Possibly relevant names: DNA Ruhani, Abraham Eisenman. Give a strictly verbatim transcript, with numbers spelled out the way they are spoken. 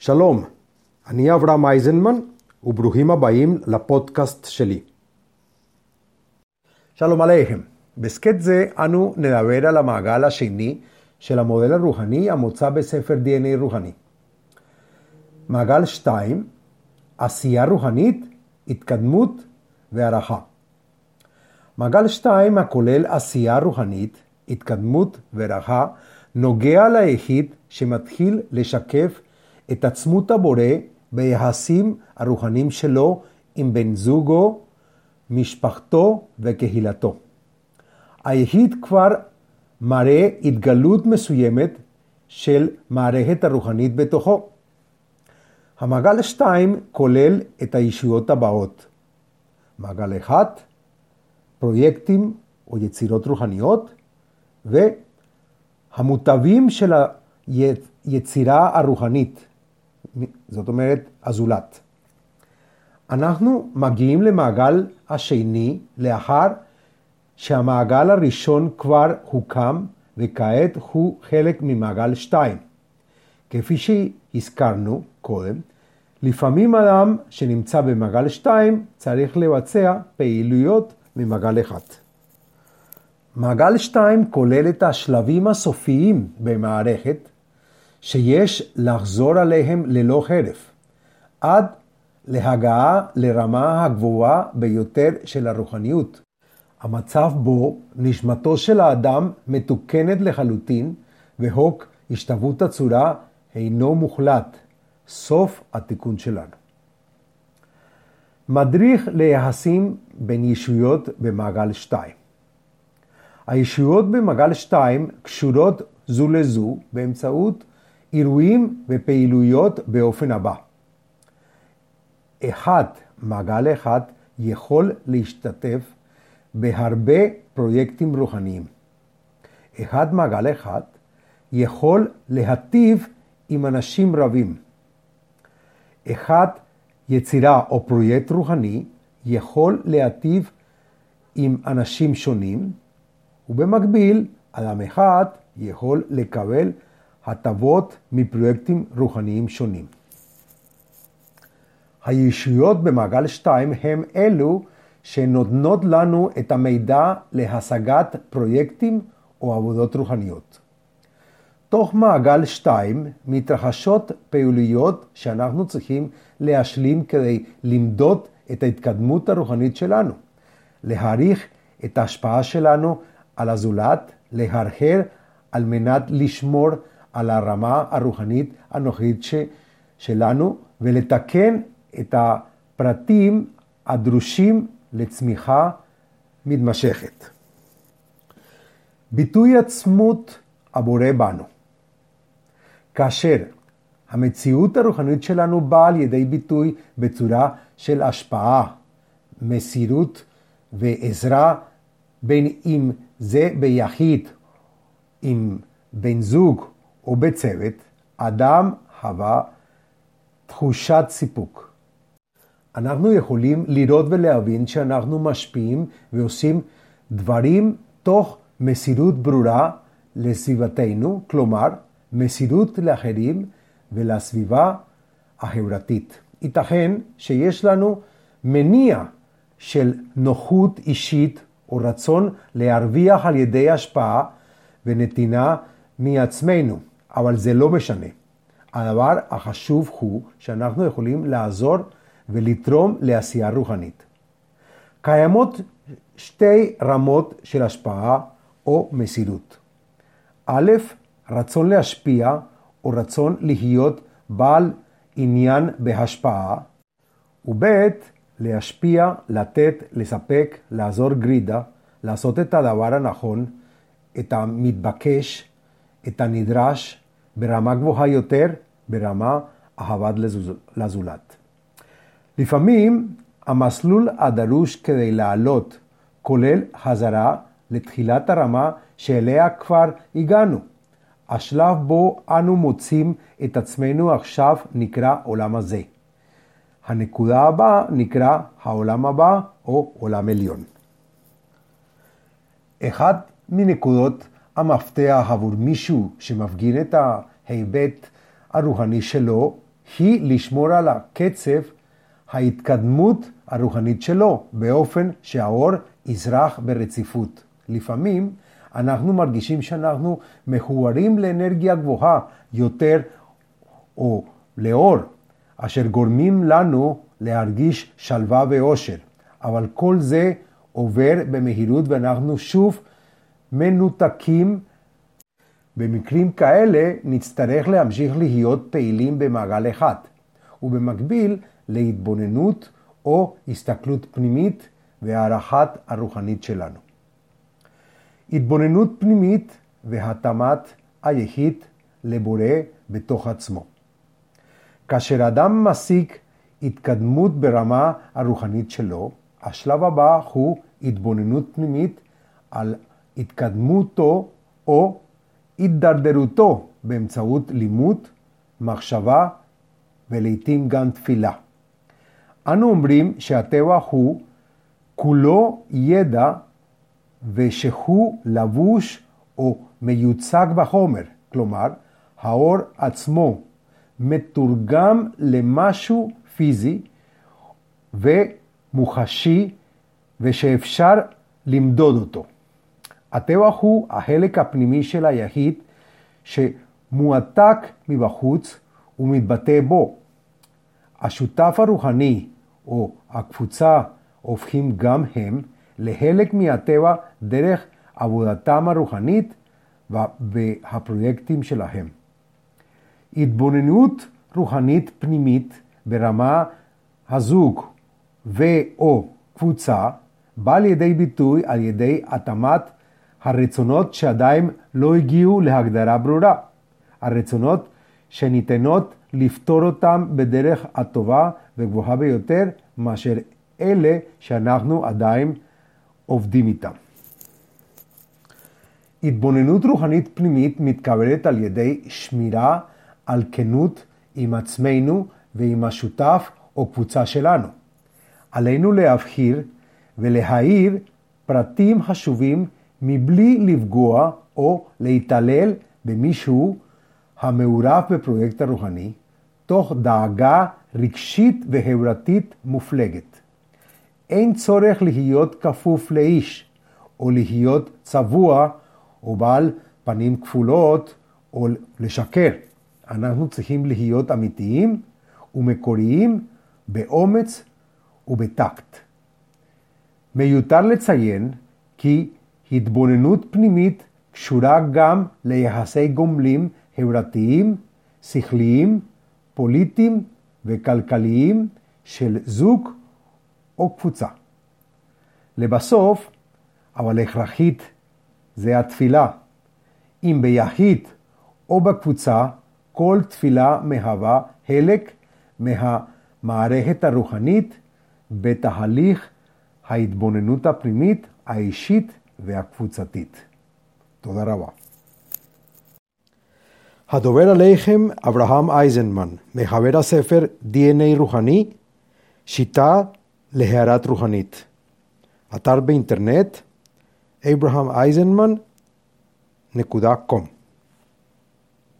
שלום, אני אברהם אייזנמן וברוכים הבאים לפודקאסט שלי. שלום עליכם. בסקט זה אנו נדבר על המעגל השני של המודל הרוחני המוצע בספר די אן איי רוחני. מעגל שתיים, עשייה רוחנית, התקדמות והערכה. מעגל שתיים הכולל עשייה רוחנית, התקדמות והערכה נוגע ליחיד שמתחיל לשקף את עצמות הבורא ביחסים הרוחניים שלו עם בן זוגו, משפחתו וקהילתו. היחיד כבר מראה התגלות מסוימת של מערכת הרוחנית בתוכו. המעגל שתיים כולל את האישויות הבאות. מעגל אחת, פרויקטים או יצירות רוחניות, והמוטבים של היצירה הרוחנית. זאת אומרת, הזולת. אנחנו מגיעים למעגל השני לאחר שהמעגל הראשון כבר הוקם וכעת הוא חלק ממעגל שתיים. כפי שהזכרנו קודם, לפעמים אדם שנמצא במעגל שתיים צריך לבצע פעילויות ממעגל אחד. מעגל שתיים כולל את השלבים הסופיים במערכת שיש לחזור עליהם ללא חרף, עד להגעה לרמה הגבוהה ביותר של הרוחניות. המצב בו נשמתו של האדם מתוקנת לחלוטין, והוק השתוות הצורה אינו מוחלט, סוף התיקון שלנו. מדריך ליחסים בין ישויות במעגל שתיים. הישויות במעגל שתיים קשורות זו לזו באמצעות אירועים ופעילויות באופן הבא. אחד, מעגל אחד יכול להשתתף בהרבה פרויקטים רוחניים. אחד, מעגל אחד יכול להטיב עם אנשים רבים. אחד, יצירה או פרויקט רוחני יכול להטיב עם אנשים שונים, ובמקביל, אדם אחד יכול לקבל הטבות מפרויקטים רוחניים שונים. הישויות במעגל שתיים הם אלו שנותנות לנו את המידע להשגת פרויקטים או עבודות רוחניות. תוך מעגל שתיים מתרחשות פעילויות שאנחנו צריכים להשלים כדי למדוד את ההתקדמות הרוחנית שלנו, להעריך את ההשפעה שלנו על הזולת, להרהר על מנת לשמור על הרמה הרוחנית הנוכחית שלנו ולתקן את הפרטים הדרושים לצמיחה מתמשכת. ביטוי עצמות הבורא בנו. כאשר המציאות הרוחנית שלנו באה על ידי ביטוי בצורה של השפעה, מסירות ועזרה, בין אם זה ביחיד, עם בן זוג או בצוות, אדם חווה תחושת סיפוק. אנחנו יכולים לראות ולהבין שאנחנו משפיעים ועושים דברים תוך מסירות ברורה לסביבתנו, כלומר מסירות לאחרים ולסביבה החברתית. ייתכן שיש לנו מניע של נוחות אישית או רצון להרוויח על ידי השפעה ונתינה מעצמנו, אבל זה לא משנה. הדבר החשוב הוא שאנחנו יכולים לעזור ולתרום לעשייה רוחנית. קיימות שתי רמות של השפעה או מסירות. א', רצון להשפיע או רצון להיות בעל עניין בהשפעה, וב', להשפיע, לתת, לספק, לעזור גרידה, לעשות את הדבר הנכון, את המתבקש, את הנדרש, ברמה גבוהה יותר, ברמה אהבת לזולת. לפעמים המסלול הדרוש כדי לעלות כולל חזרה לתחילת הרמה שאליה כבר הגענו. השלב בו אנו מוצאים את עצמנו עכשיו נקרא עולם הזה. הנקודה הבאה נקרא העולם הבא או עולם עליון. אחד מנקודות המפתח עבור מישהו שמפגין את ההיבט הרוחני שלו היא לשמור על הקצב ההתקדמות הרוחנית שלו, באופן שהאור יזרח ברציפות. לפעמים אנחנו מרגישים שאנחנו מחוברים לאנרגיה גבוהה יותר או לאור, אשר גורמים לנו להרגיש שלווה ואושר. אבל כל זה עובר במהירות ואנחנו שוב מנותקים. במקרים כאלה נצטרך להמשיך להיות פעילים במעגל אחד, ובמקביל להתבוננות או הסתכלות פנימית והערכת הרוחנית שלנו. התבוננות פנימית והתאמת היחיד לבורא בתוך עצמו. כאשר אדם משיג התקדמות ברמה הרוחנית שלו, השלב הבא הוא התבוננות פנימית על התקדמותו או התדרדרותו באמצעות לימוד, מחשבה ולעיתים גם תפילה. אנו אומרים שהטבע הוא כולו ידע ושהוא לבוש או מיוצג בחומר, כלומר האור עצמו מתורגם למשהו פיזי ומוחשי ושאפשר למדוד אותו. הטבע הוא החלק הפנימי של היחיד שמועתק מבחוץ ומתבטא בו. השותף הרוחני או הקבוצה הופכים גם הם לחלק מהטבע דרך עבודתם הרוחנית והפרויקטים שלהם. התבוננות רוחנית פנימית ברמה הזוג ואו קבוצה בא לידי ביטוי על ידי התאמת הרצונות שעדיין לא הגיעו להגדרה ברורה, הרצונות שניתנות לפתור אותם בדרך הטובה וגבוהה ביותר מאשר אלה שאנחנו עדיין עובדים איתם. התבוננות רוחנית פנימית מתקבלת על ידי שמירה על כנות עם עצמנו ועם השותף או קבוצה שלנו. עלינו להבחיר ולהאיר פרטים חשובים מבלי לפגוע או להתעלל במישהו המעורב בפרויקט הרוחני, תוך דאגה רגשית והברתית מופלגת. אין צורך להיות כפוף לאיש, או להיות צבוע, או בעל פנים כפולות, או לשקר. אנחנו צריכים להיות אמיתיים ומקוריים באומץ ובטקט. מיותר לציין כי התבוננות פנימית קשורה גם ליחסי גומלים חברתיים, שכליים, פוליטיים וכלכליים של זוג או קבוצה. לבסוף, אבל הכרחית, זה התפילה. אם ביחיד או בקבוצה, כל תפילה מהווה חלק מהמערכת הרוחנית בתהליך ההתבוננות הפנימית, האישית והקבוצתית. תודה רבה. הדובר עליכם אברהם אייזנמן, מחבר הספר די אן איי רוחני, שיטה להערת רוחנית. אתר באינטרנט אברהם אייזנמן נקודה קום.